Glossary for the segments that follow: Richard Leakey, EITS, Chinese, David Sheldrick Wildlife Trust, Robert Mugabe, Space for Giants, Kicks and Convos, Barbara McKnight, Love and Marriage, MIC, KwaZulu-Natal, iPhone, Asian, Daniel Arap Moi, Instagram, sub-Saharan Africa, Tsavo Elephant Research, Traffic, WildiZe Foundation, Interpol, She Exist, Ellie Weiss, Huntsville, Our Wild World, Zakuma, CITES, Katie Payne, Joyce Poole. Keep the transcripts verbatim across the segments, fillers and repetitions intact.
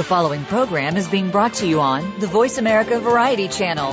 The following program is being brought to you on the Voice America Variety Channel.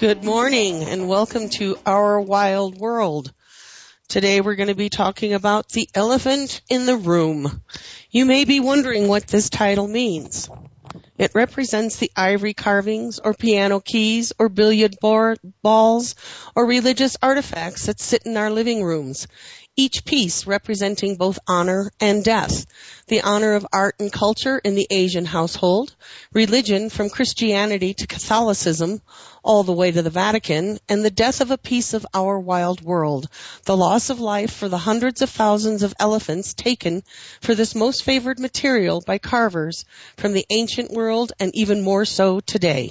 Good morning and welcome to Our Wild World. Today we're going to be talking about the elephant in the room. You may be wondering what this title means. It represents the ivory carvings or piano keys or billiard board balls or religious artifacts that sit in our living rooms, each piece representing both honor and death, the honor of art and culture in the Asian household, religion from Christianity to Catholicism, all the way to the Vatican, and the death of a piece of our wild world, the loss of life for the hundreds of thousands of elephants taken for this most favored material by carvers from the ancient world and even more so today.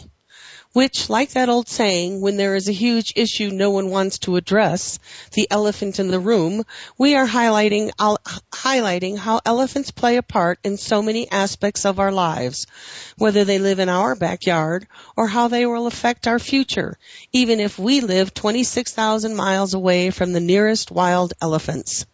Which, like that old saying, when there is a huge issue no one wants to address, the elephant in the room, we are highlighting uh, highlighting how elephants play a part in so many aspects of our lives, whether they live in our backyard or how they will affect our future, even if we live twenty-six thousand miles away from the nearest wild elephants.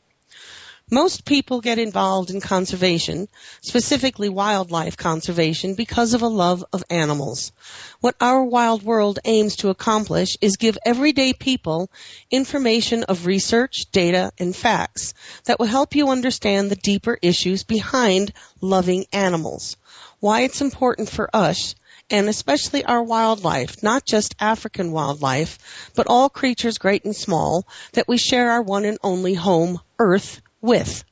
Most people get involved in conservation, specifically wildlife conservation, because of a love of animals. What Our Wild World aims to accomplish is give everyday people information of research, data, and facts that will help you understand the deeper issues behind loving animals, why it's important for us, and especially our wildlife, not just African wildlife, but all creatures great and small, that we share our one and only home, Earth, with.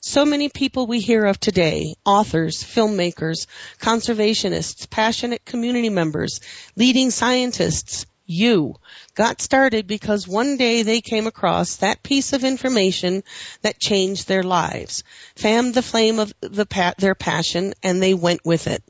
So many people we hear of today, authors, filmmakers, conservationists, passionate community members, leading scientists, you, got started because one day they came across that piece of information that changed their lives, fanned the flame of the pa- their passion, and they went with it.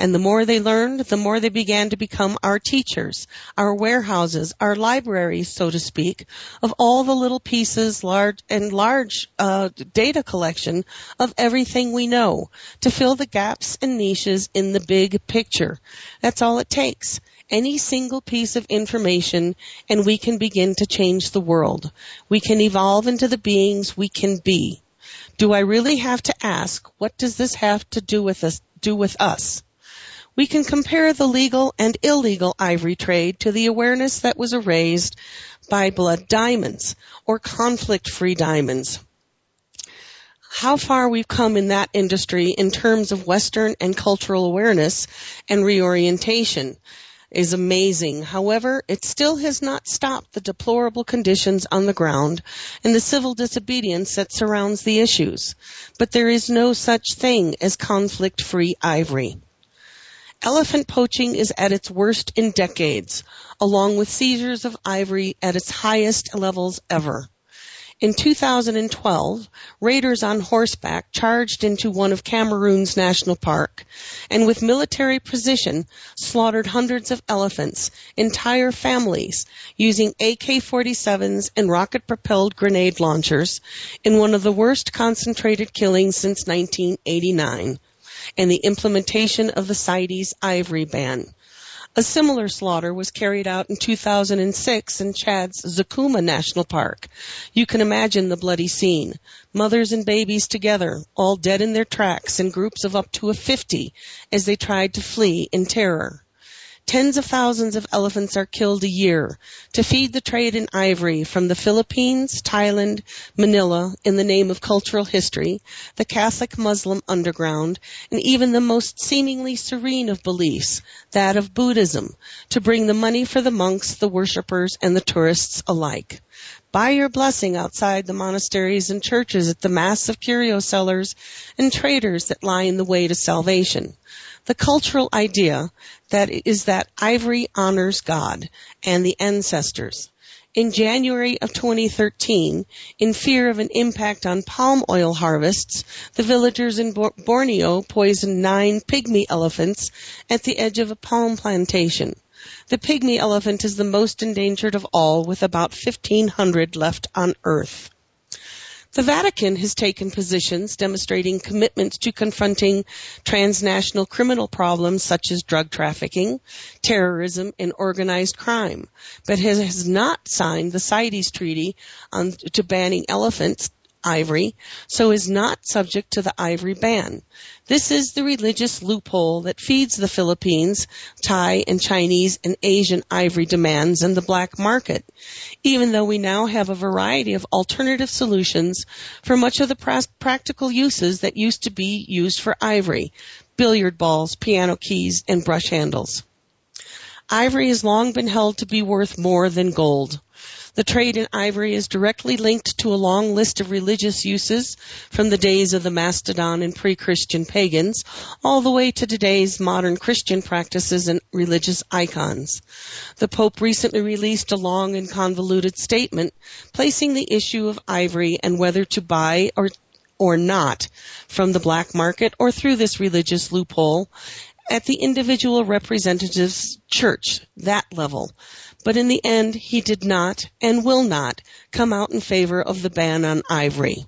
And the more they learned, the more they began to become our teachers, our warehouses, our libraries, so to speak, of all the little pieces, large and large uh, data collection of everything we know to fill the gaps and niches in the big picture. That's all it takes. Any single piece of information, and we can begin to change the world. We can evolve into the beings we can be. Do I really have to ask, what does this have to do with us? Do with us? We can compare the legal and illegal ivory trade to the awareness that was raised by blood diamonds or conflict-free diamonds. How far we've come in that industry in terms of Western and cultural awareness and reorientation is amazing. However, it still has not stopped the deplorable conditions on the ground and the civil disobedience that surrounds the issues. But there is no such thing as conflict-free ivory. Elephant poaching is at its worst in decades, along with seizures of ivory at its highest levels ever. In two thousand twelve, raiders on horseback charged into one of Cameroon's national park and with military precision slaughtered hundreds of elephants, entire families, using A K forty-sevens and rocket-propelled grenade launchers in one of the worst concentrated killings since nineteen eighty-nine and the implementation of the CITES ivory ban. A similar slaughter was carried out in two thousand six in Chad's Zakuma National Park. You can imagine the bloody scene. Mothers and babies together, all dead in their tracks in groups of up to fifty as they tried to flee in terror. Tens of thousands of elephants are killed a year to feed the trade in ivory from the Philippines, Thailand, Manila, in the name of cultural history, the Catholic Muslim underground, and even the most seemingly serene of beliefs, that of Buddhism, to bring the money for the monks, the worshippers, and the tourists alike. Buy your blessing outside the monasteries and churches at the massive curio sellers and traders that line the way to salvation. The cultural idea that is that ivory honors God and the ancestors. In January of twenty thirteen, in fear of an impact on palm oil harvests, the villagers in Borneo poisoned nine pygmy elephants at the edge of a palm plantation. The pygmy elephant is the most endangered of all, with about fifteen hundred left on Earth. The Vatican has taken positions demonstrating commitments to confronting transnational criminal problems such as drug trafficking, terrorism, and organized crime, but has not signed the CITES Treaty on to banning elephants, ivory, so is not subject to the ivory ban. This is the religious loophole that feeds the Philippines, Thai and Chinese and Asian ivory demands and the black market, even though we now have a variety of alternative solutions for much of the pr- practical uses that used to be used for ivory, billiard balls, piano keys, and brush handles. Ivory has long been held to be worth more than gold. The trade in ivory is directly linked to a long list of religious uses from the days of the mastodon and pre-Christian pagans all the way to today's modern Christian practices and religious icons. The Pope recently released a long and convoluted statement placing the issue of ivory and whether to buy or, or not from the black market or through this religious loophole at the individual representative's church, that level. But in the end, he did not and will not come out in favor of the ban on ivory.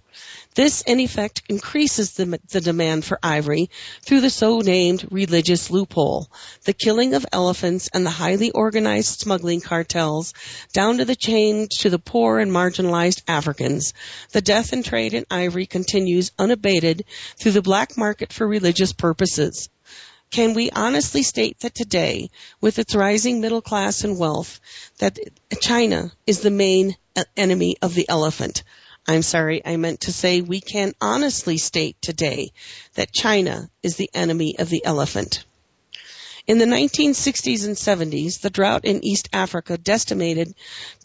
This, in effect, increases the, the demand for ivory through the so-named religious loophole, the killing of elephants and the highly organized smuggling cartels down to the chain to the poor and marginalized Africans. The death and trade in ivory continues unabated through the black market for religious purposes. Can we honestly state that today, with its rising middle class and wealth, that China is the main enemy of the elephant? I'm sorry, I meant to say we can honestly state today that China is the enemy of the elephant. In the nineteen sixties and seventies, the drought in East Africa decimated,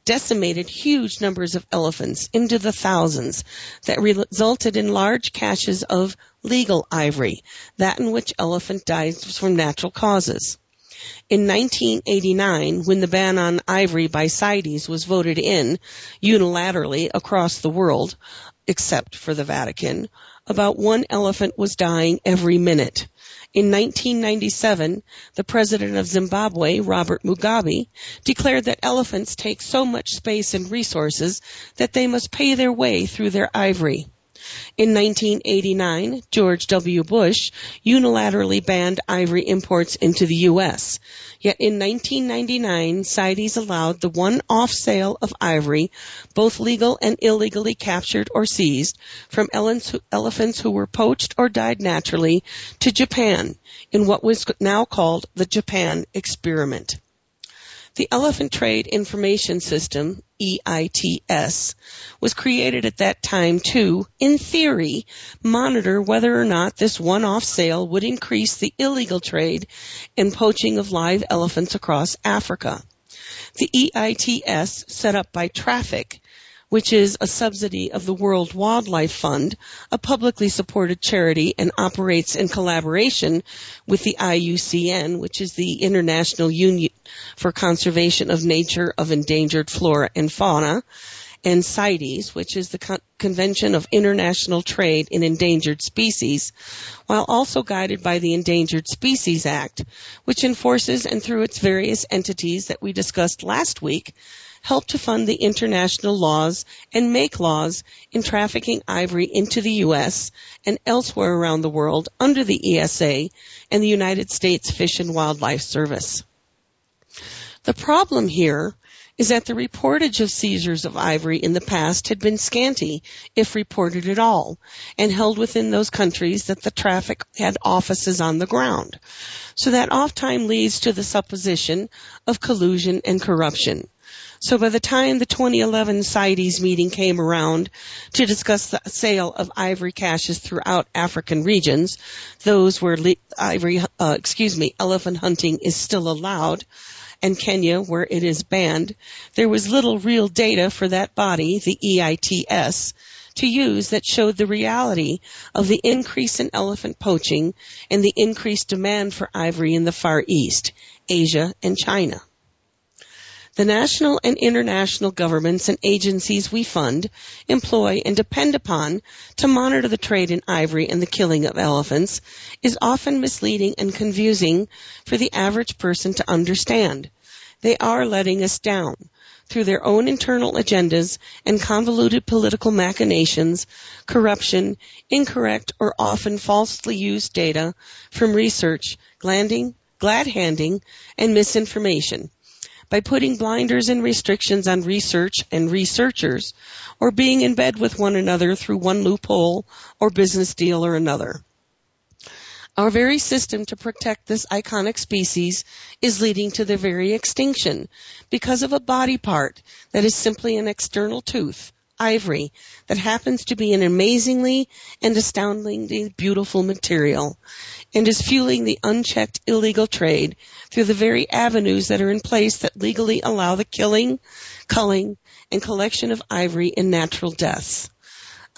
decimated huge numbers of elephants into the thousands that resulted in large caches of legal ivory, that in which elephant dies from natural causes. In nineteen eighty-nine, when the ban on ivory by CITES was voted in unilaterally across the world, except for the Vatican, about one elephant was dying every minute. In nineteen ninety-seven, the president of Zimbabwe, Robert Mugabe, declared that elephants take so much space and resources that they must pay their way through their ivory. In nineteen eighty-nine, George W. Bush unilaterally banned ivory imports into the U S Yet in nineteen ninety-nine, CITES allowed the one-off sale of ivory, both legal and illegally captured or seized, from elephants who were poached or died naturally to Japan in what was now called the Japan Experiment. The Elephant Trade Information System, E I T S, was created at that time to, in theory, monitor whether or not this one-off sale would increase the illegal trade and poaching of live elephants across Africa. The E I T S, set up by Traffic, which is a subsidiary of the World Wildlife Fund, a publicly supported charity, and operates in collaboration with the I U C N, which is the International Union for Conservation of Nature of Endangered Flora and Fauna, and CITES, which is the Con- Convention of International Trade in Endangered Species, while also guided by the Endangered Species Act, which enforces and through its various entities that we discussed last week, help to fund the international laws and make laws in trafficking ivory into the U S and elsewhere around the world under the E S A and the United States Fish and Wildlife Service. The problem here is that the reportage of seizures of ivory in the past had been scanty, if reported at all, and held within those countries that the traffic had offices on the ground. So that oft-time leads to the supposition of collusion and corruption. So by the time the twenty eleven CITES meeting came around to discuss the sale of ivory caches throughout African regions, those where le- ivory, uh, excuse me, elephant hunting is still allowed, and Kenya, where it is banned, there was little real data for that body, the E I T S, to use that showed the reality of the increase in elephant poaching and the increased demand for ivory in the Far East, Asia, and China. The national and international governments and agencies we fund, employ, and depend upon to monitor the trade in ivory and the killing of elephants is often misleading and confusing for the average person to understand. They are letting us down through their own internal agendas and convoluted political machinations, corruption, incorrect or often falsely used data from research, glanding, glad-handing, and misinformation. By putting blinders and restrictions on research and researchers, or being in bed with one another through one loophole or business deal or another. Our very system to protect this iconic species is leading to their very extinction because of a body part that is simply an external tooth, ivory, that happens to be an amazingly and astoundingly beautiful material and is fueling the unchecked illegal trade through the very avenues that are in place that legally allow the killing, culling, and collection of ivory in natural deaths.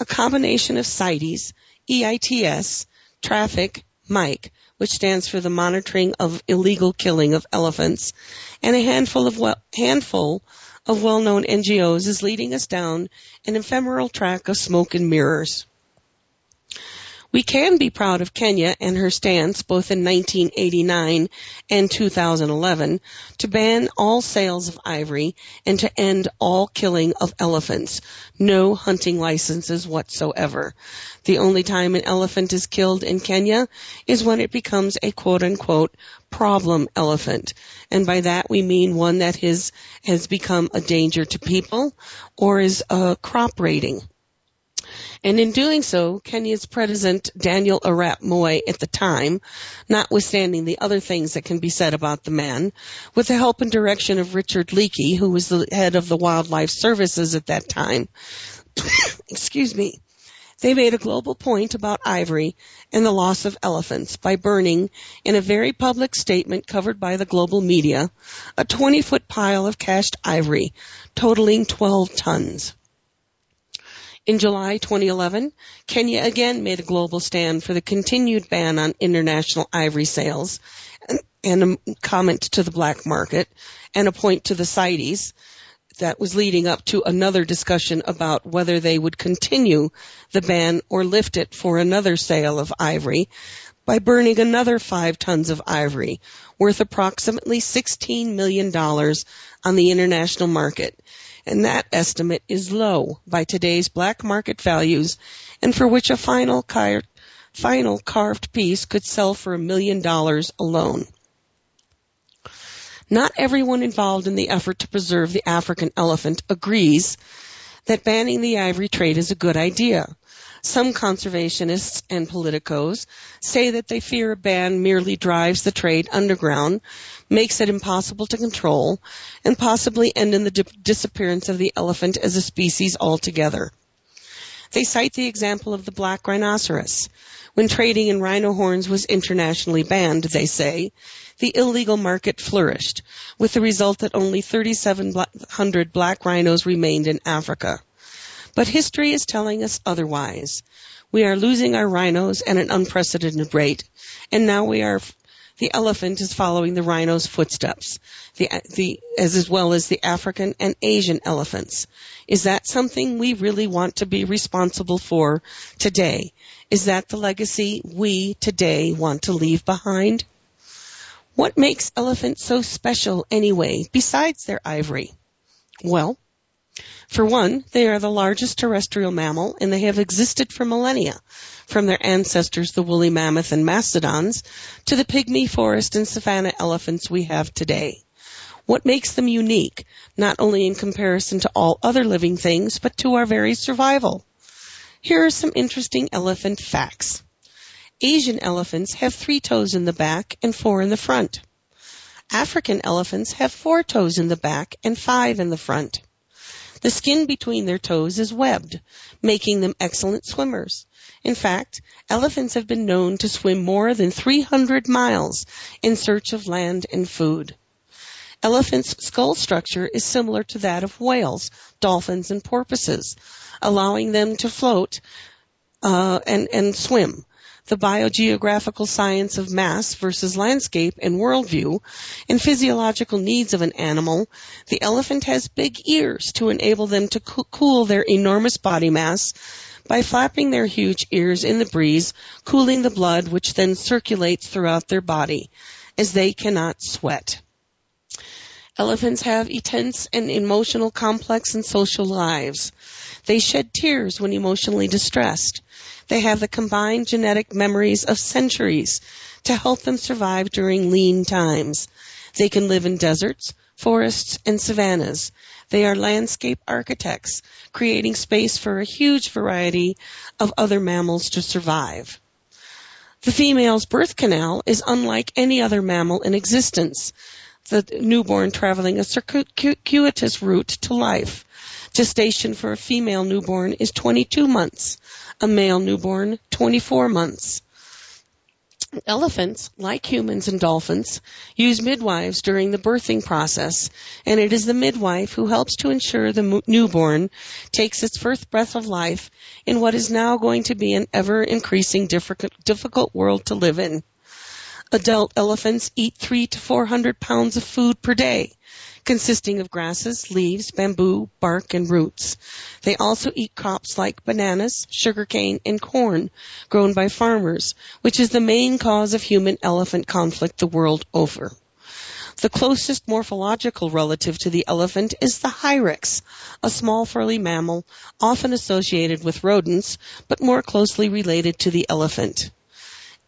A combination of CITES, E I T S, Traffic, M I C, which stands for the Monitoring of Illegal Killing of Elephants, and a handful of well, handful of well-known N G Os is leading us down an ephemeral track of smoke and mirrors. We can be proud of Kenya and her stance, both in nineteen eighty-nine and two thousand eleven, to ban all sales of ivory and to end all killing of elephants. No hunting licenses whatsoever. The only time an elephant is killed in Kenya is when it becomes a quote-unquote problem elephant. And by that we mean one that has, has become a danger to people or is uh, crop raiding. And in doing so, Kenya's president, Daniel Arap Moi, at the time, notwithstanding the other things that can be said about the man, with the help and direction of Richard Leakey, who was the head of the Wildlife Services at that time, excuse me, they made a global point about ivory and the loss of elephants by burning, in a very public statement covered by the global media, a twenty-foot pile of cached ivory, totaling twelve tons. In July twenty eleven, Kenya again made a global stand for the continued ban on international ivory sales and a comment to the black market and a point to the CITES that was leading up to another discussion about whether they would continue the ban or lift it for another sale of ivory by burning another five tons of ivory worth approximately sixteen million dollars on the international market. And that estimate is low by today's black market values, and for which a final, car- final carved piece could sell for a million dollars alone. Not everyone involved in the effort to preserve the African elephant agrees that banning the ivory trade is a good idea. Some conservationists and politicos say that they fear a ban merely drives the trade underground, makes it impossible to control, and possibly end in the di- disappearance of the elephant as a species altogether. They cite the example of the black rhinoceros. When trading in rhino horns was internationally banned, they say, the illegal market flourished, with the result that only three thousand seven hundred black rhinos remained in Africa. But history is telling us otherwise. We are losing our rhinos at an unprecedented rate, and now we are the elephant is following the rhino's footsteps, the, the, as, as well as the African and Asian elephants. Is that something we really want to be responsible for today? Is that the legacy we today want to leave behind? What makes elephants so special anyway, besides their ivory? Well, for one, they are the largest terrestrial mammal, and they have existed for millennia, from their ancestors, the woolly mammoth and mastodons, to the pygmy forest and savanna elephants we have today. what makes them unique, not only in comparison to all other living things, but to our very survival. Here are some interesting elephant facts. Asian elephants have three toes in the back and four in the front. African elephants have four toes in the back and five in the front. The skin between their toes is webbed, making them excellent swimmers. In fact, elephants have been known to swim more than three hundred miles in search of land and food. Elephants' skull structure is similar to that of whales, dolphins, and porpoises, allowing them to float uh, and, and swim. The biogeographical science of mass versus landscape and worldview, and physiological needs of an animal, the elephant has big ears to enable them to co- cool their enormous body mass by flapping their huge ears in the breeze, cooling the blood, which then circulates throughout their body, as they cannot sweat. Elephants have intense and emotional, complex, and social lives. They shed tears when emotionally distressed. They have the combined genetic memories of centuries to help them survive during lean times. They can live in deserts, forests, and savannas. They are landscape architects, creating space for a huge variety of other mammals to survive. The female's birth canal is unlike any other mammal in existence, the newborn traveling a circuitous route to life. Gestation for a female newborn is twenty-two months, a male newborn twenty-four months. Elephants, like humans and dolphins, use midwives during the birthing process, and it is the midwife who helps to ensure the mo- newborn takes its first breath of life in what is now going to be an ever-increasing difficult, difficult world to live in. Adult elephants eat three to four hundred pounds of food per day, consisting of grasses, leaves, bamboo, bark, and roots. They also eat crops like bananas, sugarcane, and corn grown by farmers, which is the main cause of human-elephant conflict the world over. The closest morphological relative to the elephant is the hyrax, a small furry mammal often associated with rodents, but more closely related to the elephant.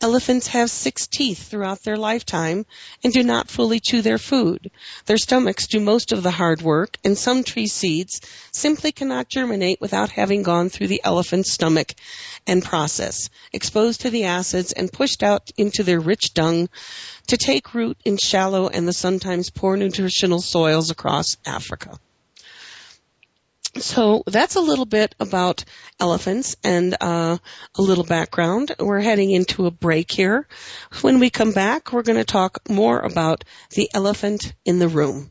Elephants have six teeth throughout their lifetime and do not fully chew their food. Their stomachs do most of the hard work, and some tree seeds simply cannot germinate without having gone through the elephant's stomach and process, exposed to the acids and pushed out into their rich dung to take root in shallow and the sometimes poor nutritional soils across Africa. So that's a little bit about elephants and uh, a little background. We're heading into a break here. When we come back, we're going to talk more about the elephant in the room.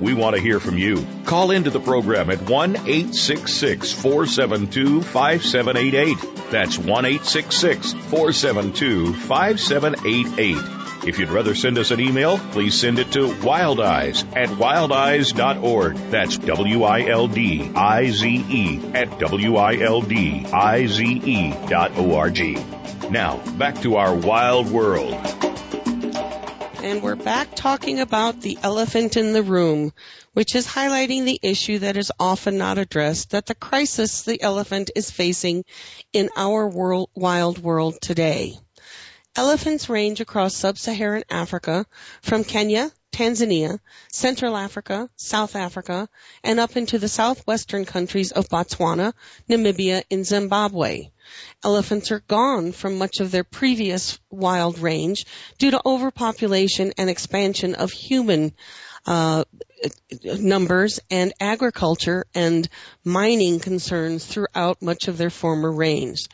We want to hear from you. Call into the program at one eight six six, four seven two, five seven eight eight. That's one eight six six, four seven two, five seven eight eight. If you'd rather send us an email, please send it to wildeyes at wildeyes dot org. That's W I L D I Z E at W I L D I Z E dot O R G. Now, back to Our Wild World. And we're back talking about the elephant in the room, which is highlighting the issue that is often not addressed, that the crisis the elephant is facing in our world, wild world today. Elephants range across sub-Saharan Africa from Kenya, Tanzania, Central Africa, South Africa, and up into the southwestern countries of Botswana, Namibia, and Zimbabwe. Elephants are gone from much of their previous wild range due to overpopulation and expansion of human uh, numbers and agriculture and mining concerns throughout much of their former range.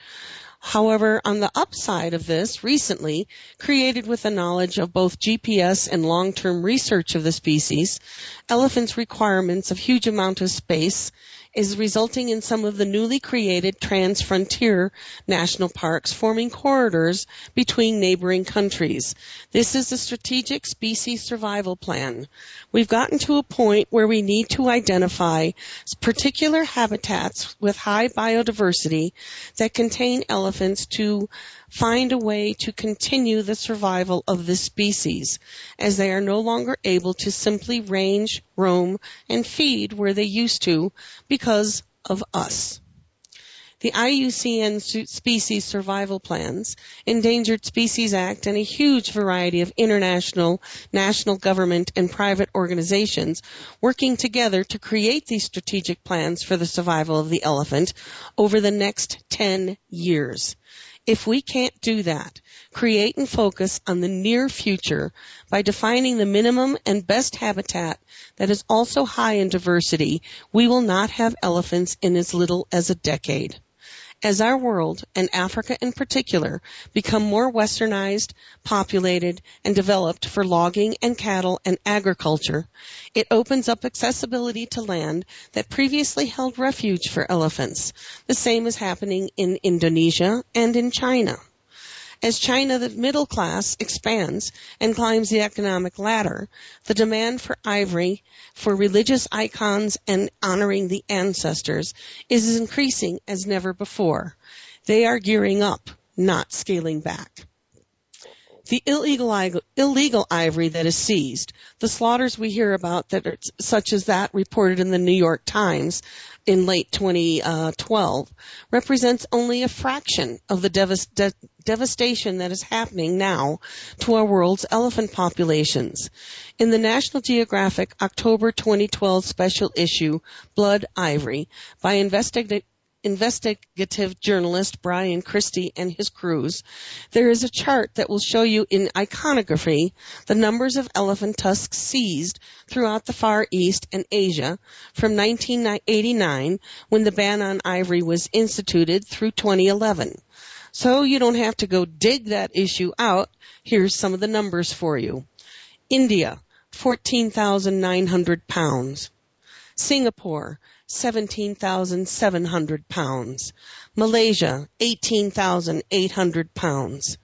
However, on the upside of this, recently, created with the knowledge of both G P S and long-term research of the species, elephants' requirements of huge amount of space is resulting in some of the newly created trans-frontier national parks forming corridors between neighboring countries. This is the strategic species survival plan. We've gotten to a point where we need to identify particular habitats with high biodiversity that contain elephants to find a way to continue the survival of this species, as they are no longer able to simply range, roam, and feed where they used to because of us. The I U C N Species Survival Plans, Endangered Species Act, and a huge variety of international, national government, and private organizations working together to create these strategic plans for the survival of the elephant over the next ten years. If we can't do that, create and focus on the near future by defining the minimum and best habitat that is also high in diversity, we will not have elephants in as little as a decade. As our world, and Africa in particular, become more westernized, populated, and developed for logging and cattle and agriculture, it opens up accessibility to land that previously held refuge for elephants. The same is happening in Indonesia and in China. As China, the middle class, expands and climbs the economic ladder, the demand for ivory, for religious icons, and honoring the ancestors is increasing as never before. They are gearing up, not scaling back. The illegal, illegal ivory that is seized, the slaughters we hear about, that are, such as that reported in the New York Times in late twenty twelve, represents only a fraction of the devast- de- devastation that is happening now to our world's elephant populations. In the National Geographic October twenty twelve special issue, Blood Ivory, by investigators, investigative journalist Bryan Christy and his crews, there is a chart that will show you in iconography the numbers of elephant tusks seized throughout the Far East and Asia from nineteen eighty-nine, when the ban on ivory was instituted, through twenty eleven. So you don't have to go dig that issue out. Here's some of the numbers for you. India, fourteen thousand nine hundred pounds. Singapore, seventeen thousand seven hundred pounds. Malaysia, eighteen thousand eight hundred pounds.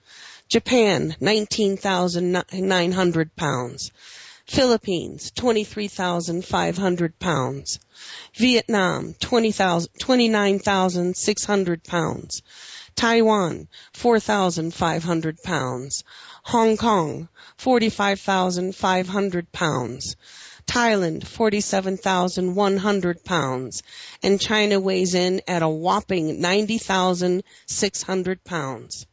Japan, nineteen thousand nine hundred pounds. Philippines, twenty-three thousand five hundred pounds. Vietnam, twenty-nine thousand six hundred pounds. Taiwan, four thousand five hundred pounds. Hong Kong, forty-five thousand five hundred pounds. Thailand, forty-seven thousand one hundred pounds, and China weighs in at a whopping ninety thousand six hundred pounds.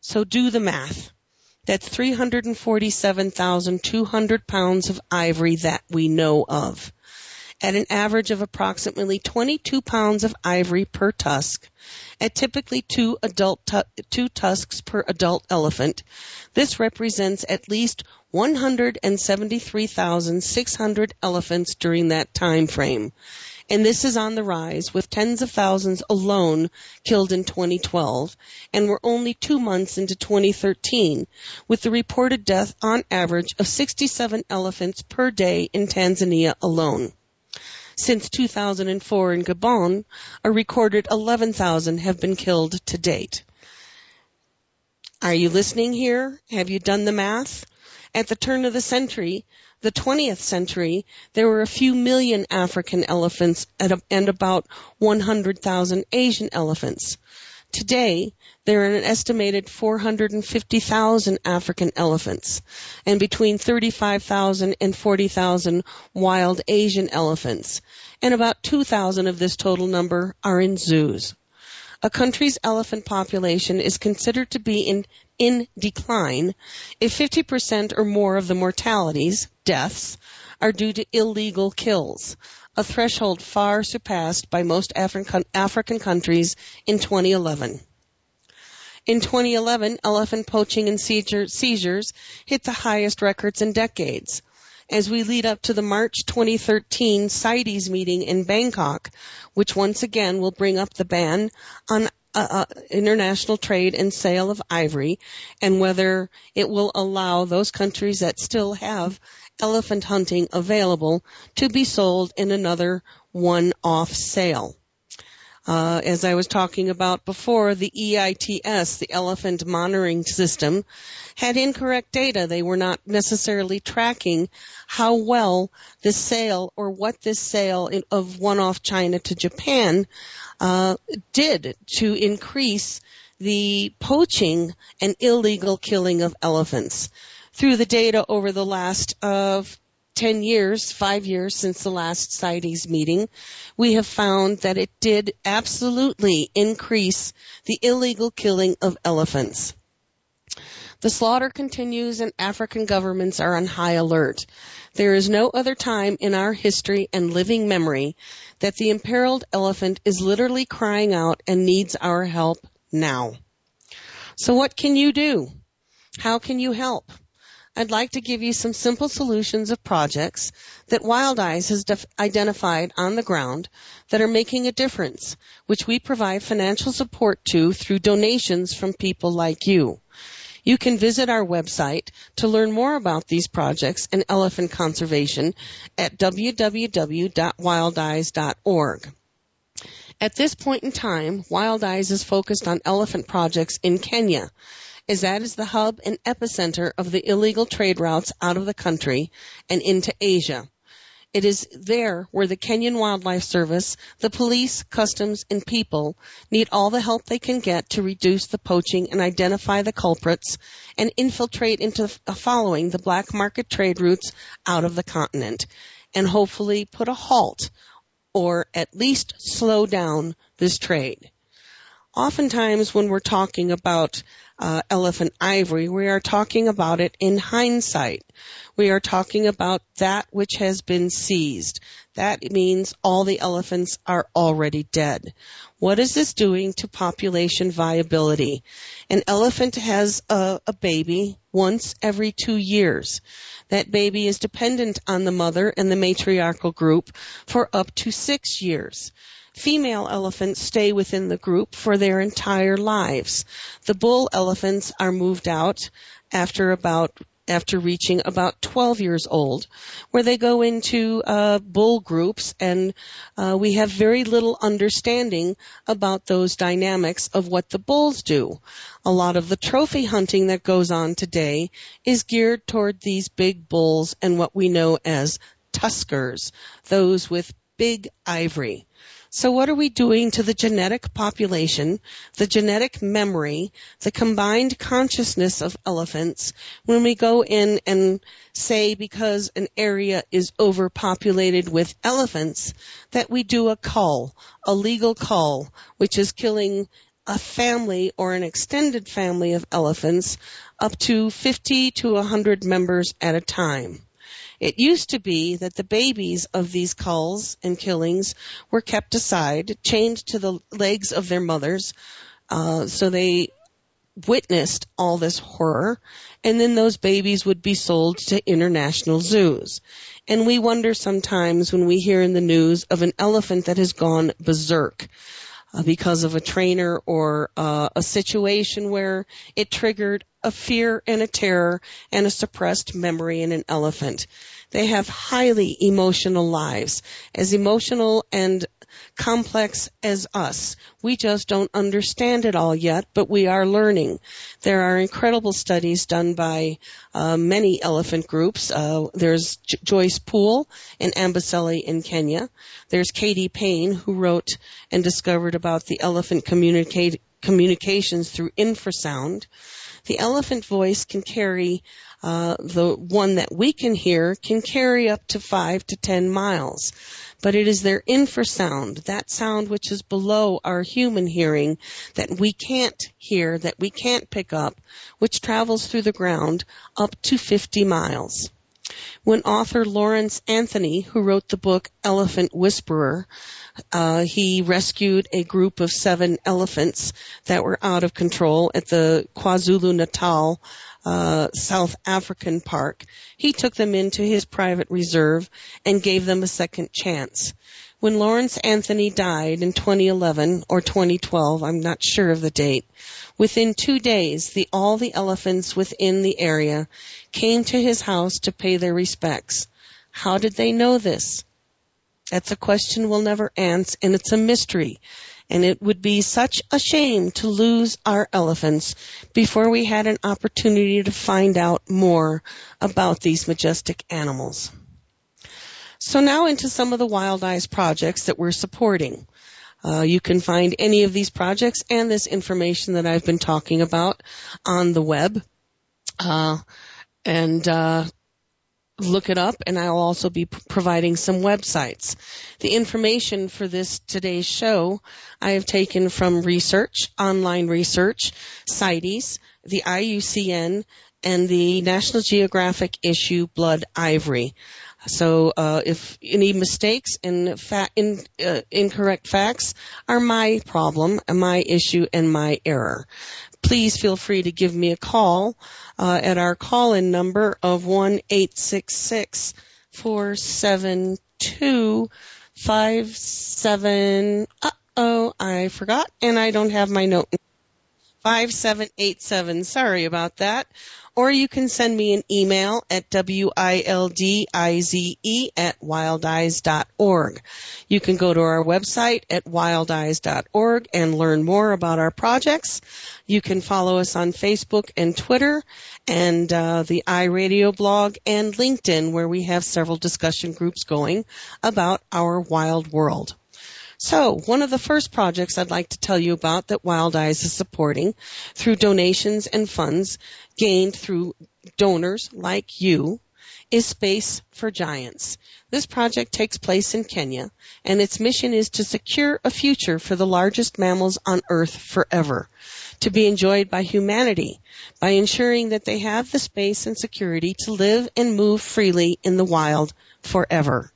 So do the math. That's three hundred forty-seven thousand two hundred pounds of ivory that we know of. At an average of approximately twenty-two pounds of ivory per tusk, at typically two adult tu- two tusks per adult elephant, this represents at least one hundred seventy-three thousand six hundred elephants during that time frame, and this is on the rise, with tens of thousands alone killed in twenty twelve, and we're only two months into twenty thirteen, with the reported death on average of sixty-seven elephants per day in Tanzania alone. Since two thousand four in Gabon, a recorded eleven thousand have been killed to date. Are you listening here? Have you done the math? At the turn of the century, the twentieth century, there were a few million African elephants and about one hundred thousand Asian elephants. Today, there are an estimated four hundred fifty thousand African elephants and between thirty-five thousand and forty thousand wild Asian elephants, and about two thousand of this total number are in zoos. A country's elephant population is considered to be in, in decline if fifty percent or more of the mortalities, deaths, are due to illegal kills, a threshold far surpassed by most African, African countries in twenty eleven. In twenty eleven, elephant poaching and seizure, seizures hit the highest records in decades. As we lead up to the March twenty thirteen CITES meeting in Bangkok, which once again will bring up the ban on uh, international trade and sale of ivory, and whether it will allow those countries that still have elephant hunting available to be sold in another one-off sale. Uh, as I was talking about before, the E I T S, the Elephant Monitoring System, had incorrect data. They were not necessarily tracking how well the sale or what this sale in, of one-off China to Japan uh, did to increase the poaching and illegal killing of elephants. Through the data over the last of uh, Ten years, five years since the last CITES meeting, we have found that it did absolutely increase the illegal killing of elephants. The slaughter continues and African governments are on high alert. There is no other time in our history and living memory that the imperiled elephant is literally crying out and needs our help now. So what can you do? How can you help? I'd like to give you some simple solutions of projects that WildiZe has def- identified on the ground that are making a difference, which we provide financial support to through donations from people like you. You can visit our website to learn more about these projects and elephant conservation at w w w dot wildize dot org. At this point in time, WildiZe is focused on elephant projects in Kenya, as that is the hub and epicenter of the illegal trade routes out of the country and into Asia. It is there where the Kenyan Wildlife Service, the police, customs, and people need all the help they can get to reduce the poaching and identify the culprits and infiltrate into following the black market trade routes out of the continent, and hopefully put a halt or at least slow down this trade. Oftentimes when we're talking about uh, elephant ivory, we are talking about it in hindsight. We are talking about that which has been seized. That means all the elephants are already dead. What is this doing to population viability? An elephant has a, a baby once every two years. That baby is dependent on the mother and the matriarchal group for up to six years. Female elephants stay within the group for their entire lives. The bull elephants are moved out after about after reaching about twelve years old, where they go into uh, bull groups, and uh, we have very little understanding about those dynamics of what the bulls do. A lot of the trophy hunting that goes on today is geared toward these big bulls and what we know as tuskers, those with big ivory. So what are we doing to the genetic population, the genetic memory, the combined consciousness of elephants when we go in and say because an area is overpopulated with elephants that we do a cull, a legal cull, which is killing a family or an extended family of elephants up to fifty to one hundred members at a time? It used to be that the babies of these culls and killings were kept aside, chained to the legs of their mothers, uh, so they witnessed all this horror, and then those babies would be sold to international zoos. And we wonder sometimes when we hear in the news of an elephant that has gone berserk uh, because of a trainer or uh, a situation where it triggered a fear and a terror and a suppressed memory in an elephant. They have highly emotional lives, as emotional and complex as us. We just don't understand it all yet, but we are learning. There are incredible studies done by uh, many elephant groups. Uh, there's J- Joyce Poole in Amboseli in Kenya. There's Katie Payne, who wrote and discovered about the elephant communicate- communications through infrasound. The elephant voice can carry, uh, the one that we can hear, can carry up to five to ten miles. But it is their infrasound, that sound which is below our human hearing, that we can't hear, that we can't pick up, which travels through the ground up to fifty miles. When author Lawrence Anthony, who wrote the book Elephant Whisperer, uh, he rescued a group of seven elephants that were out of control at the KwaZulu-Natal uh, South African park. He took them into his private reserve and gave them a second chance. When Lawrence Anthony died in twenty eleven or twenty twelve, I'm not sure of the date, within two days, the, all the elephants within the area came to his house to pay their respects. How did they know this? That's a question we'll never answer, and it's a mystery. And it would be such a shame to lose our elephants before we had an opportunity to find out more about these majestic animals. So now into some of the WildiZe projects that we're supporting. Uh, you can find any of these projects and this information that I've been talking about on the web. Uh, and uh, look it up, and I'll also be p- providing some websites. The information for this today's show I have taken from research, online research, CITES, the I U C N, and the National Geographic issue Blood Ivory. So uh if any mistakes and fa- in, uh, incorrect facts are my problem, my issue, and my error. Please feel free to give me a call uh at our call-in number of one eight six six, four seven two, five seven Uh-oh, I forgot, and I don't have my note. five seven eight seven Sorry about that. Or you can send me an email at W I L D I Z E at wildize dot org. You can go to our website at wildize dot org and learn more about our projects. You can follow us on Facebook and Twitter and uh, the iRadio blog and LinkedIn, where we have several discussion groups going about our wild world. So one of the first projects I'd like to tell you about that WildiZe is supporting through donations and funds gained through donors like you is Space for Giants. This project takes place in Kenya, and its mission is to secure a future for the largest mammals on Earth forever, to be enjoyed by humanity by ensuring that they have the space and security to live and move freely in the wild forever.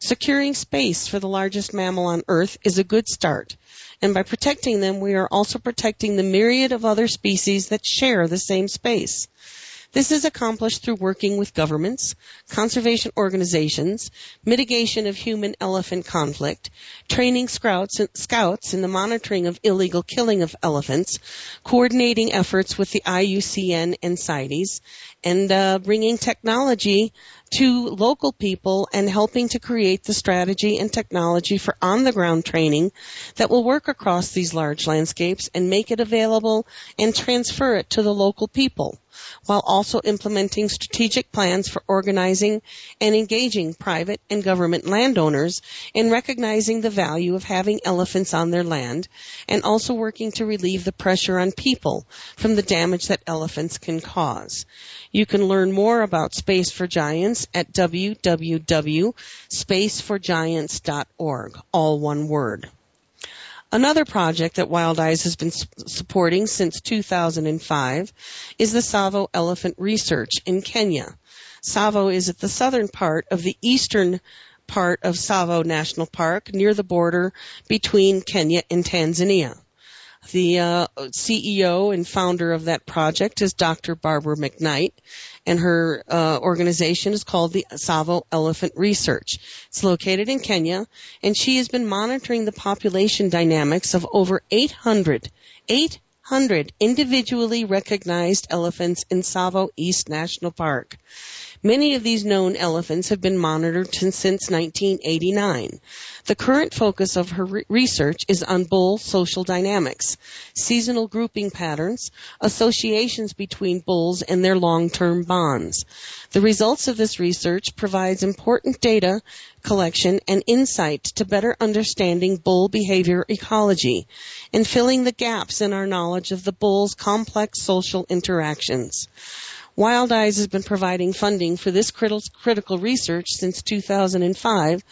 Securing space for the largest mammal on Earth is a good start, and by protecting them, we are also protecting the myriad of other species that share the same space. This is accomplished through working with governments, conservation organizations, mitigation of human-elephant conflict, training scouts in the monitoring of illegal killing of elephants, coordinating efforts with the I U C N and CITES, and uh, bringing technology to local people and helping to create the strategy and technology for on-the-ground training that will work across these large landscapes and make it available and transfer it to the local people, while also implementing strategic plans for organizing and engaging private and government landowners in recognizing the value of having elephants on their land, and also working to relieve the pressure on people from the damage that elephants can cause. You can learn more about Space for Giants at w w w dot space for giants dot org, all one word. Another project that WildiZe has been supporting since two thousand five is the Tsavo Elephant Research in Kenya. Tsavo is at the southern part of the eastern part of Tsavo National Park, near the border between Kenya and Tanzania. The uh, C E O and founder of that project is Doctor Barbara McKnight, and her uh, organization is called the Tsavo Elephant Research. It's located in Kenya, and she has been monitoring the population dynamics of over eight hundred, eight hundred individually recognized elephants in Tsavo East National Park. Many of these known elephants have been monitored since nineteen eighty-nine. The current focus of her re- research is on bull social dynamics, seasonal grouping patterns, associations between bulls and their long-term bonds. The results of this research provides important data collection and insight to better understanding bull behavior ecology and filling the gaps in our knowledge of the bull's complex social interactions. WildiZe has been providing funding for this critical research since two thousand five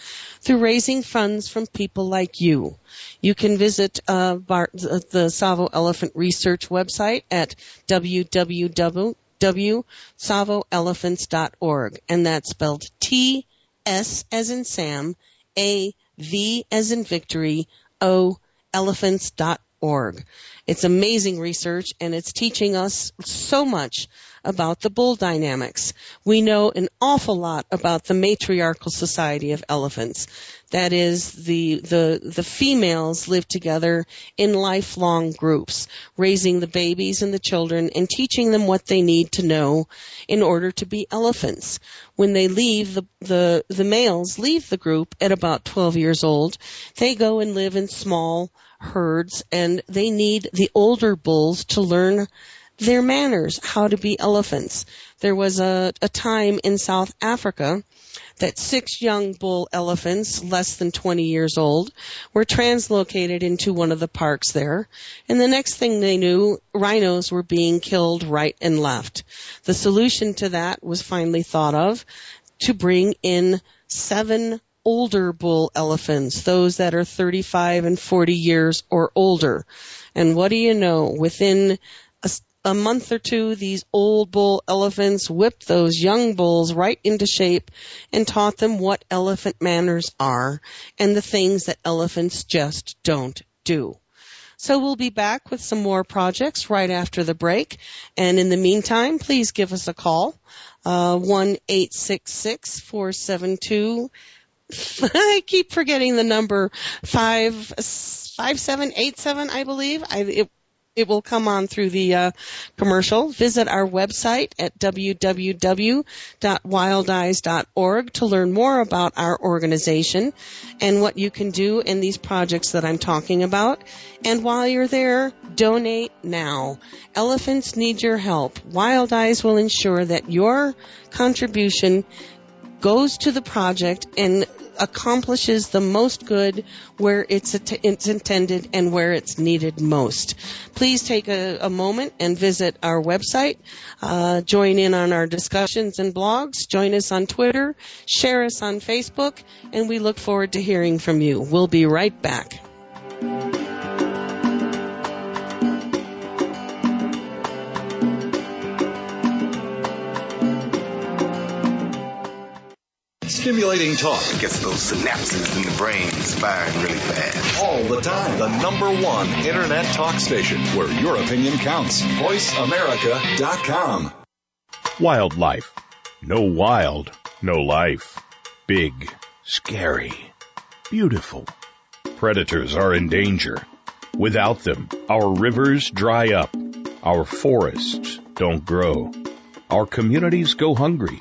through raising funds from people like you. You can visit uh, Bar- the Tsavo Elephant Research website at w w w dot tsavo elephants dot org, and that's spelled T S as in Sam, A V as in Victory, O, elephants dot org. It's amazing research, and it's teaching us so much about the bull dynamics. We know an awful lot about the matriarchal society of elephants. That is, the the the females live together in lifelong groups, raising the babies and the children and teaching them what they need to know in order to be elephants. When they leave, the the, the males leave the group at about twelve years old. They go and live in small herds, and they need the older bulls to learn their manners, how to be elephants. There was a, a time in South Africa that six young bull elephants, less than twenty years old, were translocated into one of the parks there. And the next thing they knew, rhinos were being killed right and left. The solution to that was finally thought of to bring in seven older bull elephants, those that are thirty-five and forty years or older. And what do you know? Within a A month or two, these old bull elephants whipped those young bulls right into shape and taught them what elephant manners are and the things that elephants just don't do. So we'll be back with some more projects right after the break. And in the meantime, please give us a call, uh, one eight six six four seven two. I keep forgetting the number, five five seven eight seven, I believe. I, it, It will come on through the uh, commercial. Visit our website at w w w dot wildize dot org to learn more about our organization and what you can do in these projects that I'm talking about. And while you're there, donate now. Elephants need your help. WildiZe will ensure that your contribution goes to the project and accomplishes the most good where it's, att- it's intended and where it's needed most. Please take a, a moment and visit our website. Uh, join in on our discussions and blogs. Join us on Twitter. Share us on Facebook. And we look forward to hearing from you. We'll be right back. Stimulating talk gets those synapses in the brain firing really fast. All the time. The number one internet talk station where your opinion counts. voice america dot com. Wildlife. No wild, no life. Big, scary, beautiful. Predators are in danger. Without them, our rivers dry up. Our forests don't grow. Our communities go hungry.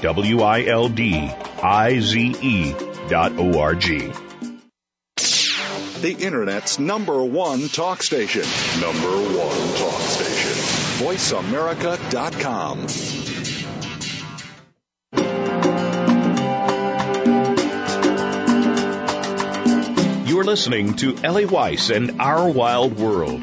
W I L D I Z E dot O R G. The Internet's number one talk station. Number one talk station. voice america dot com. You're listening to Ellie Weiss and Our Wild World.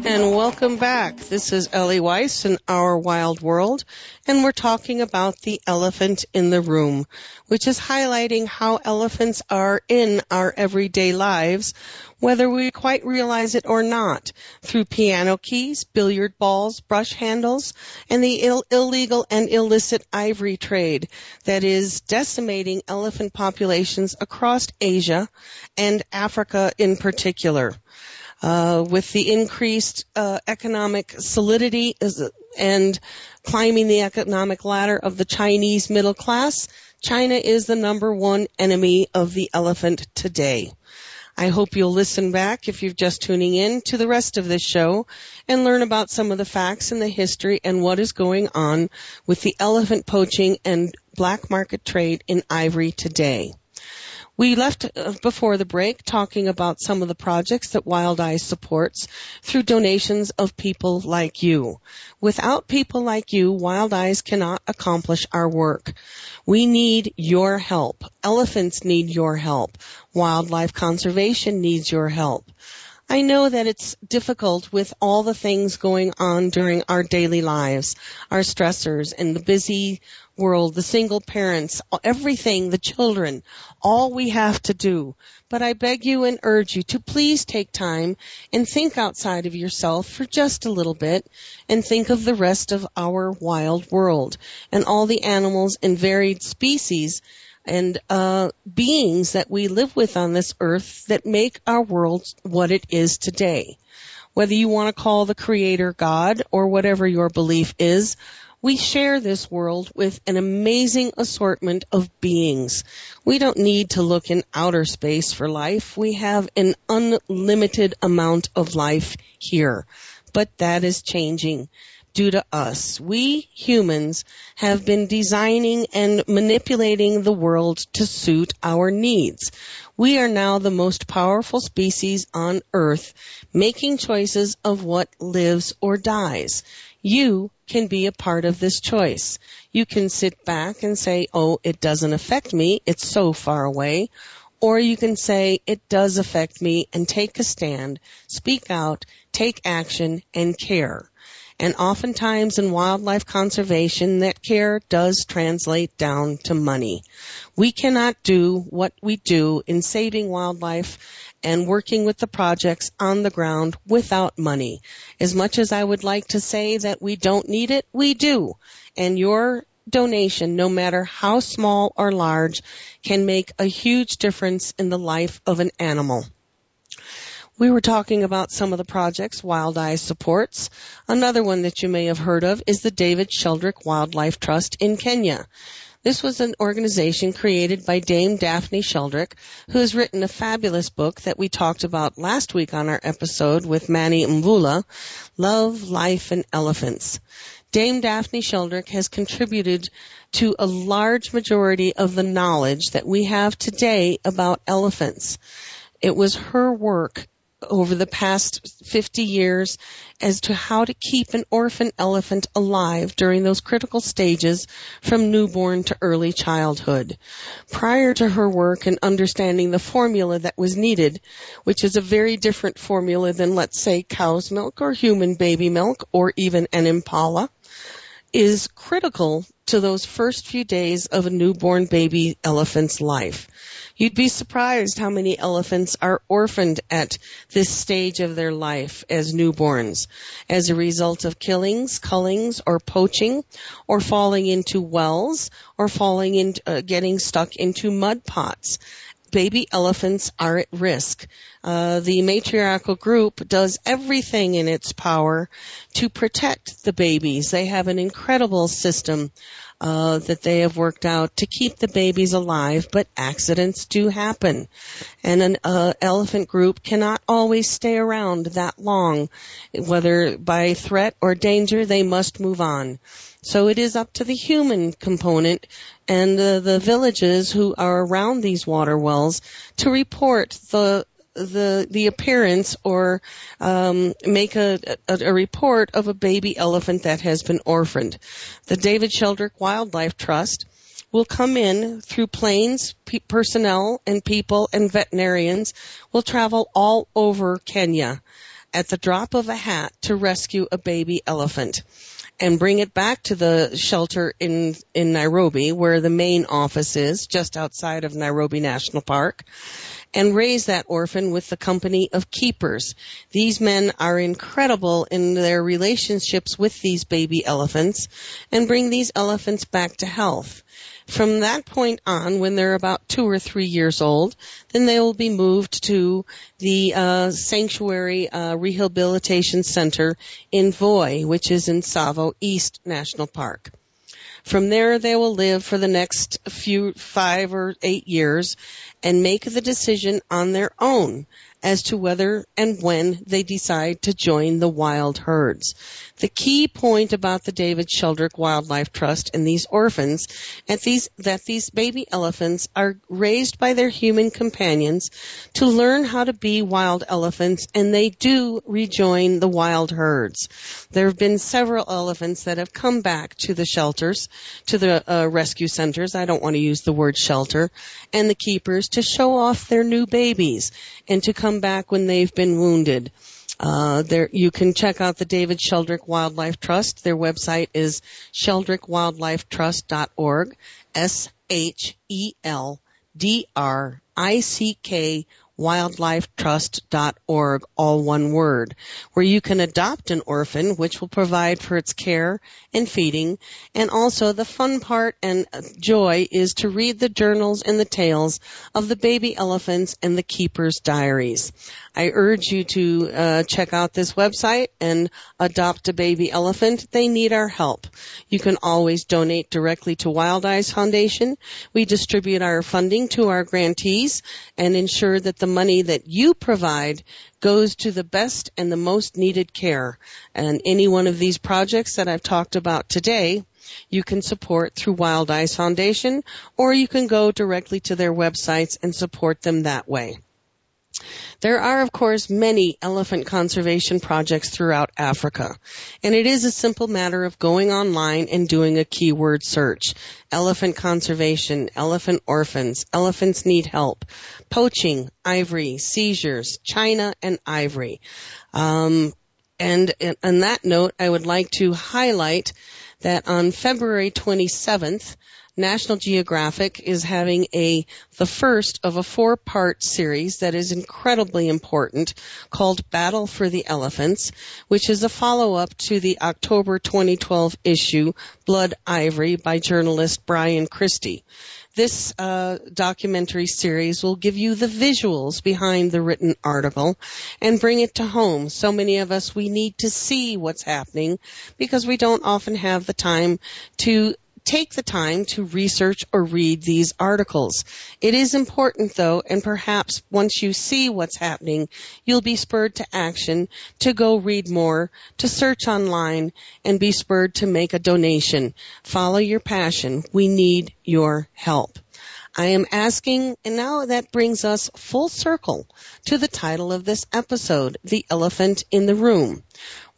And welcome back. This is Ellie Weiss in Our Wild World, and we're talking about the elephant in the room, which is highlighting how elephants are in our everyday lives, whether we quite realize it or not, through piano keys, billiard balls, brush handles, and the ill- illegal and illicit ivory trade that is decimating elephant populations across Asia and Africa in particular. Uh, with the increased uh, economic solidity and climbing the economic ladder of the Chinese middle class, China is the number one enemy of the elephant today. I hope you'll listen back, if you're just tuning in, to the rest of this show and learn about some of the facts and the history and what is going on with the elephant poaching and black market trade in ivory today. We left before the break talking about some of the projects that WildiZe supports through donations of people like you. Without people like you, WildiZe cannot accomplish our work. We need your help. Elephants need your help. Wildlife conservation needs your help. I know that it's difficult with all the things going on during our daily lives, our stressors and the busy world, the single parents, everything, the children, all we have to do. But I beg you and urge you to please take time and think outside of yourself for just a little bit and think of the rest of our wild world and all the animals and varied species and uh beings that we live with on this earth that make our world what it is today. Whether you want to call the Creator God or whatever your belief is, we share this world with an amazing assortment of beings. We don't need to look in outer space for life. We have an unlimited amount of life here. But that is changing due to us. We humans have been designing and manipulating the world to suit our needs. We are now the most powerful species on Earth, making choices of what lives or dies. You can be a part of this choice. You can sit back and say, oh, it doesn't affect me, it's so far away. Or you can say, it does affect me, and take a stand, speak out, take action, and care. And oftentimes in wildlife conservation, that care does translate down to money. We cannot do what we do in saving wildlife and working with the projects on the ground without money. As much as I would like to say that we don't need it, we do. And your donation, no matter how small or large, can make a huge difference in the life of an animal. We were talking about some of the projects WildiZe supports. Another one that you may have heard of is the David Sheldrick Wildlife Trust in Kenya. This was an organization created by Dame Daphne Sheldrick, who has written a fabulous book that we talked about last week on our episode with Manny Mvula, Love, Life, and Elephants. Dame Daphne Sheldrick has contributed to a large majority of the knowledge that we have today about elephants. It was her work over the past fifty years as to how to keep an orphan elephant alive during those critical stages from newborn to early childhood. Prior to her work and understanding the formula that was needed, which is a very different formula than, let's say, cow's milk or human baby milk or even an impala, is critical to those first few days of a newborn baby elephant's life. You'd be surprised how many elephants are orphaned at this stage of their life as newborns as a result of killings, cullings, or poaching, or falling into wells, or falling in, uh, getting stuck into mud pots. Baby elephants are at risk. Uh, the matriarchal group does everything in its power to protect the babies. They have an incredible system uh, that they have worked out to keep the babies alive, but accidents do happen. And an uh, elephant group cannot always stay around that long. Whether by threat or danger, they must move on. So it is up to the human component and uh, the villages who are around these water wells to report the the, the appearance or um, make a, a, a report of a baby elephant that has been orphaned. The David Sheldrick Wildlife Trust will come in through planes, pe- personnel and people and veterinarians will travel all over Kenya at the drop of a hat to rescue a baby elephant and bring it back to the shelter in in Nairobi, where the main office is, just outside of Nairobi National Park, and raise that orphan with the company of keepers. These men are incredible in their relationships with these baby elephants and bring these elephants back to health. From that point on, when they're about two or three years old, then they will be moved to the uh, Sanctuary uh, Rehabilitation Center in Voi, which is in Tsavo East National Park. From there, they will live for the next few five or eight years and make the decision on their own as to whether and when they decide to join the wild herds. The key point about the David Sheldrick Wildlife Trust and these orphans at these, that these baby elephants are raised by their human companions to learn how to be wild elephants, and they do rejoin the wild herds. There have been several elephants that have come back to the shelters, to the uh, rescue centers, I don't want to use the word shelter, and the keepers to show off their new babies and to come back when they've been wounded. Uh, there, you can check out the David Sheldrick Wildlife Trust. Their website is sheldrick wildlife trust dot org, S H E L D R I C K wildlife trust dot org, all one word, where you can adopt an orphan, which will provide for its care and feeding. And also the fun part and joy is to read the journals and the tales of the baby elephants and the keepers' diaries. I urge you to uh, check out this website and adopt a baby elephant. They need our help. You can always donate directly to WildiZe Foundation. We distribute our funding to our grantees and ensure that the money that you provide goes to the best and the most needed care. And any one of these projects that I've talked about today, you can support through WildiZe Foundation, or you can go directly to their websites and support them that way. There are, of course, many elephant conservation projects throughout Africa, and it is a simple matter of going online and doing a keyword search. Elephant conservation, elephant orphans, elephants need help, poaching, ivory, seizures, China, and ivory. Um, and on that note, I would like to highlight that on February twenty-seventh, National Geographic is having a the first of a four-part series that is incredibly important called Battle for the Elephants, which is a follow-up to the October twenty twelve issue Blood Ivory by journalist Bryan Christy. This uh, documentary series will give you the visuals behind the written article and bring it to home. So many of us, we need to see what's happening because we don't often have the time to take the time to research or read these articles. It is important, though, and perhaps once you see what's happening, you'll be spurred to action, to go read more, to search online, and be spurred to make a donation. Follow your passion. We need your help. I am asking, and now that brings us full circle to the title of this episode, The Elephant in the Room.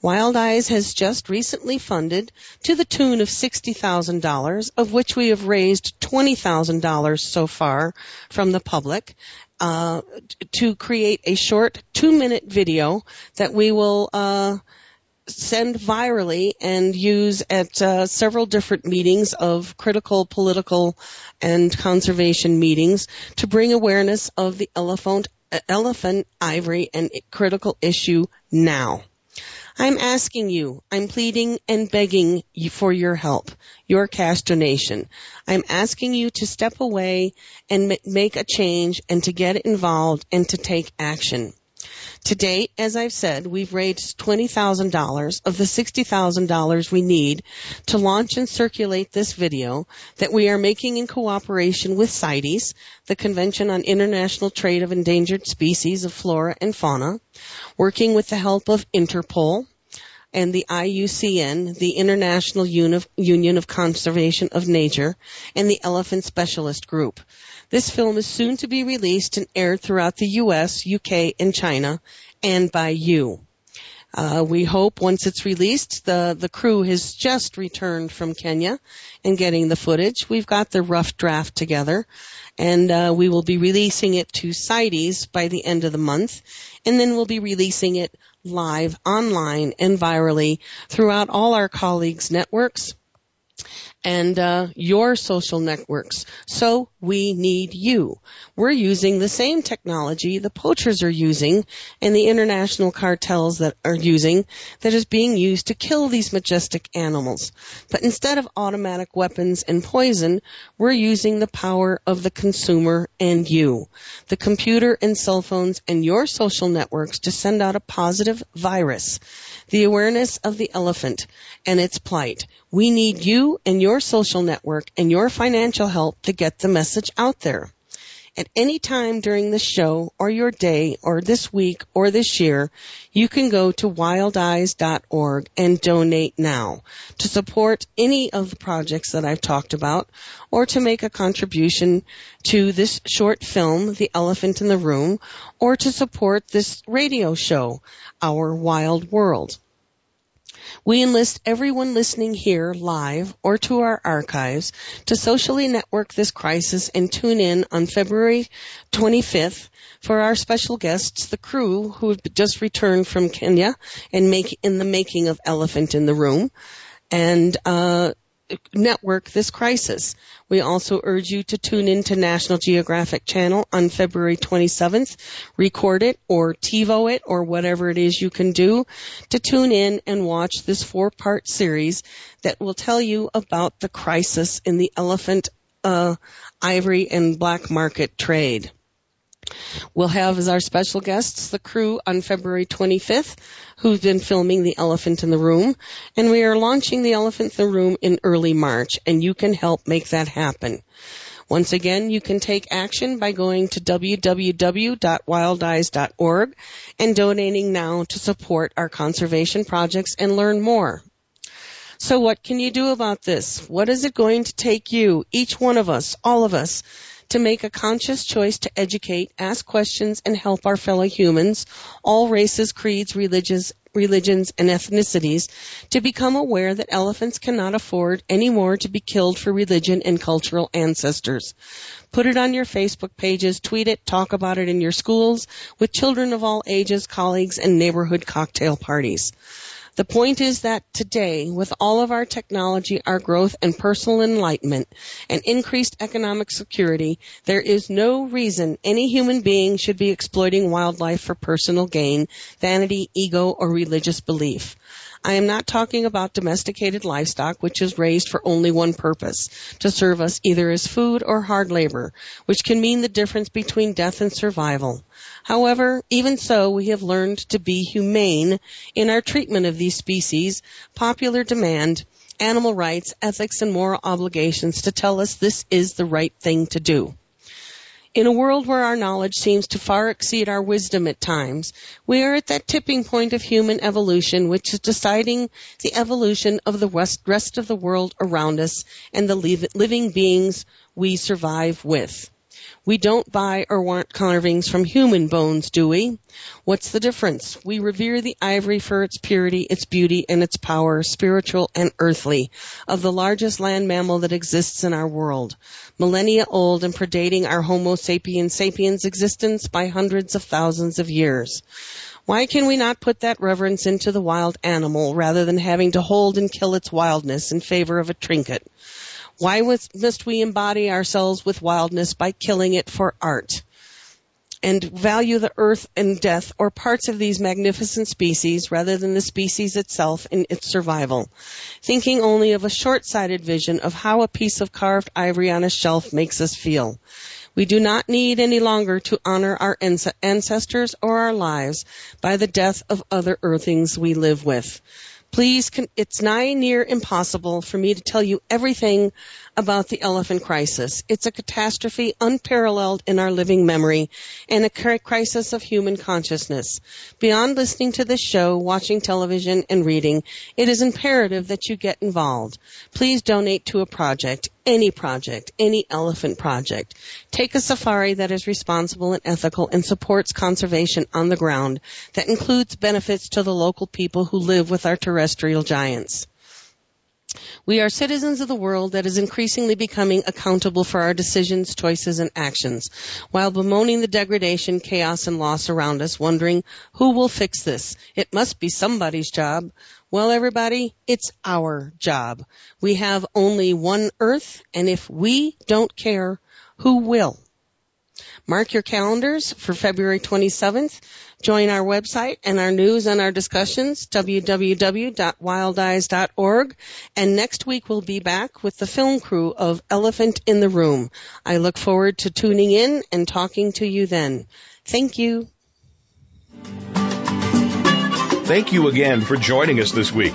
WildiZe has just recently funded, to the tune of sixty thousand dollars, of which we have raised twenty thousand dollars so far from the public, uh, to create a short two-minute video that we will uh send virally and use at uh, several different meetings of critical political and conservation meetings to bring awareness of the elephant, elephant ivory and critical issue now. I'm asking you, I'm pleading and begging you for your help, your cash donation. I'm asking you to step away and make a change and to get involved and to take action. To date, as I've said, we've raised twenty thousand dollars of the sixty thousand dollars we need to launch and circulate this video that we are making in cooperation with CITES, the Convention on International Trade of Endangered Species of Flora and Fauna, working with the help of Interpol and the I U C N, the International Union of Conservation of Nature, and the Elephant Specialist Group. This film is soon to be released and aired throughout the U S, U K, and China, and by you. Uh, we hope once it's released, the, the crew has just returned from Kenya and getting the footage. We've got the rough draft together, and uh, we will be releasing it to CITES by the end of the month, and then we'll be releasing it live, online, and virally throughout all our colleagues' networks and uh, your social networks. So we need you. We're using the same technology the poachers are using and the international cartels that are using that is being used to kill these majestic animals. But instead of automatic weapons and poison, we're using the power of the consumer and you, the computer and cell phones and your social networks to send out a positive virus, the awareness of the elephant and its plight. We need you and your social network and your financial help to get the message out there. At any time during the show or your day or this week or this year, you can go to wildize dot org and donate now to support any of the projects that I've talked about or to make a contribution to this short film, The Elephant in the Room, or to support this radio show, Our Wild World. We enlist everyone listening here live or to our archives to socially network this crisis and tune in on February twenty-fifth for our special guests, the crew who have just returned from Kenya and make in the making of Elephant in the Room, and uh network this crisis. We also urge you to tune in to National Geographic Channel on February twenty-seventh, record it or TiVo it or whatever it is you can do to tune in and watch this four-part series that will tell you about the crisis in the elephant, uh, ivory and black market trade. We'll have as our special guests the crew on February twenty-fifth who've been filming The Elephant in the Room, and we are launching The Elephant in the Room in early March, and you can help make that happen. Once again, you can take action by going to w w w dot wildize dot org and donating now to support our conservation projects and learn more. So what can you do about this? What is it going to take you, each one of us, all of us, to make a conscious choice to educate, ask questions, and help our fellow humans, all races, creeds, religions, religions, and ethnicities, to become aware that elephants cannot afford anymore to be killed for religion and cultural ancestors. Put it on your Facebook pages, tweet it, talk about it in your schools, with children of all ages, colleagues, and neighborhood cocktail parties. The point is that today, with all of our technology, our growth, and personal enlightenment, and increased economic security, there is no reason any human being should be exploiting wildlife for personal gain, vanity, ego, or religious belief. I am not talking about domesticated livestock, which is raised for only one purpose, to serve us either as food or hard labor, which can mean the difference between death and survival. However, even so, we have learned to be humane in our treatment of these species, popular demand, animal rights, ethics, and moral obligations to tell us this is the right thing to do. In a world where our knowledge seems to far exceed our wisdom at times, we are at that tipping point of human evolution, which is deciding the evolution of the rest of the world around us and the living beings we survive with. We don't buy or want carvings from human bones, do we? What's the difference? We revere the ivory for its purity, its beauty, and its power, spiritual and earthly, of the largest land mammal that exists in our world, millennia old and predating our Homo sapiens sapiens existence by hundreds of thousands of years. Why can we not put that reverence into the wild animal rather than having to hold and kill its wildness in favor of a trinket? Why was, must we embody ourselves with wildness by killing it for art, and value the earth and death or parts of these magnificent species rather than the species itself in its survival, thinking only of a short-sighted vision of how a piece of carved ivory on a shelf makes us feel? We do not need any longer to honor our ancestors or our lives by the death of other earthlings we live with. Please, it's nigh near impossible for me to tell you everything about the elephant crisis. It's a catastrophe unparalleled in our living memory and a crisis of human consciousness. Beyond listening to this show, watching television, and reading, it is imperative that you get involved. Please donate to a project, any project, any elephant project. Take a safari that is responsible and ethical and supports conservation on the ground, that includes benefits to the local people who live with our terrestrial giants. We are citizens of the world that is increasingly becoming accountable for our decisions, choices, and actions, while bemoaning the degradation, chaos, and loss around us, wondering, who will fix this? It must be somebody's job. Well, everybody, it's our job. We have only one Earth, and if we don't care, who will? Mark your calendars for February twenty-seventh. Join our website and our news and our discussions, w w w dot wild eyes dot org. And next week we'll be back with the film crew of Elephant in the Room. I look forward to tuning in and talking to you then. Thank you. Thank you again for joining us this week.